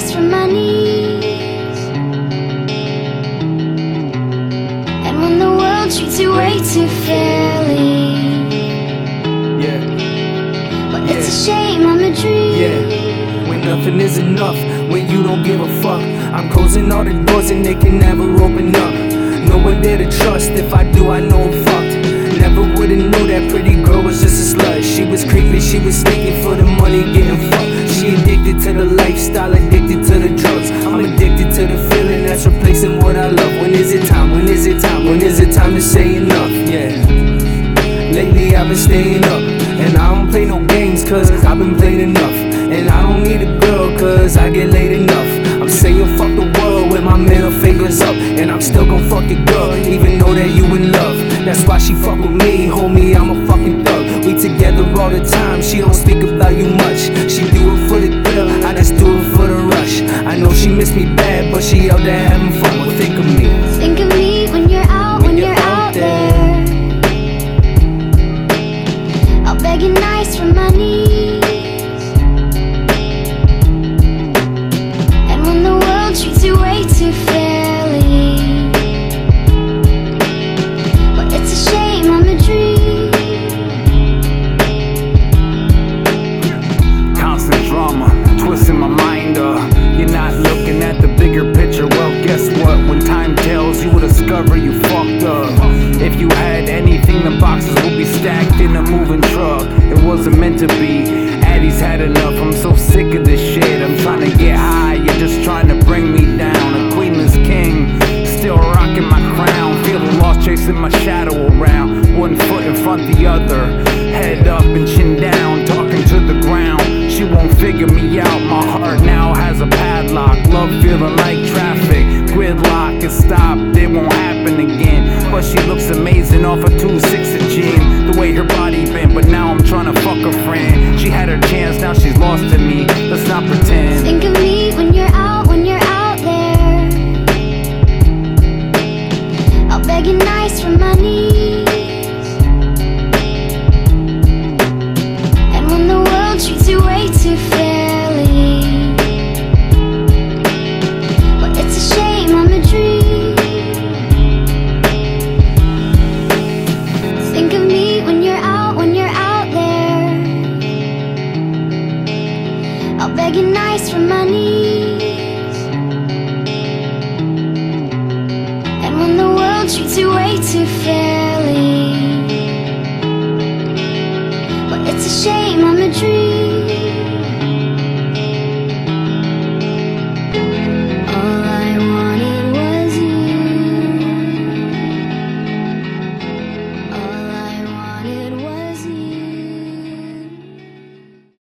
raised from my knees. And when the world treats you way too fairly, yeah, but it's a shame I'm a dream. Yeah. When nothing is enough, when you don't give a fuck, I'm closing all the doors and they can never open up. No one there to trust, if I do I know I'm fucked. Never would've known that pretty girl was just a slut. She was creeping, she was sneaking for the money, getting fucked. She addicted to the lifestyle, addicted to the drugs. I'm addicted to the feeling that's replacing what I love. When is it time? When is it time? When is it time to say enough? Yeah. Lately I've been staying up, and I don't play no games, cause I've been played enough. And I don't need a girl, cause I get laid enough. I'm saying fuck the world with my middle fingers up, and I'm still gon' fuck your girl, even though that you in love. That's why she fuck with me, homie, I'm a fucking thug. We together all the time, she don't speak about you much. She do it for the thrill, I just do it for the rush. I know she miss me bad, but she out there having fun. Well, think of me. Think of me when you're out, when you're out there. I'll beg you nice for my knees. And when the world treats you way too fairly, but it's a shame I'm a dream. In my mind, you're not looking at the bigger picture. Well, guess what? When time tells, you will discover you fucked up. If you had anything, the boxes would be stacked in a moving truck. It wasn't meant to be. Addy's had enough. I'm so sick of this shit. I'm trying to get high. You're just trying to bring me down. A queenless king, still rocking my crown. Feeling lost, chasing my shadow around. One foot in front the other, head up and chin down, talking to the ground. She won't figure me out, my heart now has a padlock. Love feeling like traffic, gridlock is stopped, it won't happen again. But she looks amazing off a 2-6 of gin, the way her body bent. But now I'm trying to fuck a friend. She had her chance, now she's lost to me, let's not pretend. Think of me when you're out there. I'll beg you nice for my knees. Treats you way too fairly, but it's a shame I'm a dream. Think of me when you're out there. I'll beg you nice for my knees. And when the world treats you way too fairly, but it's a shame I'm a dream.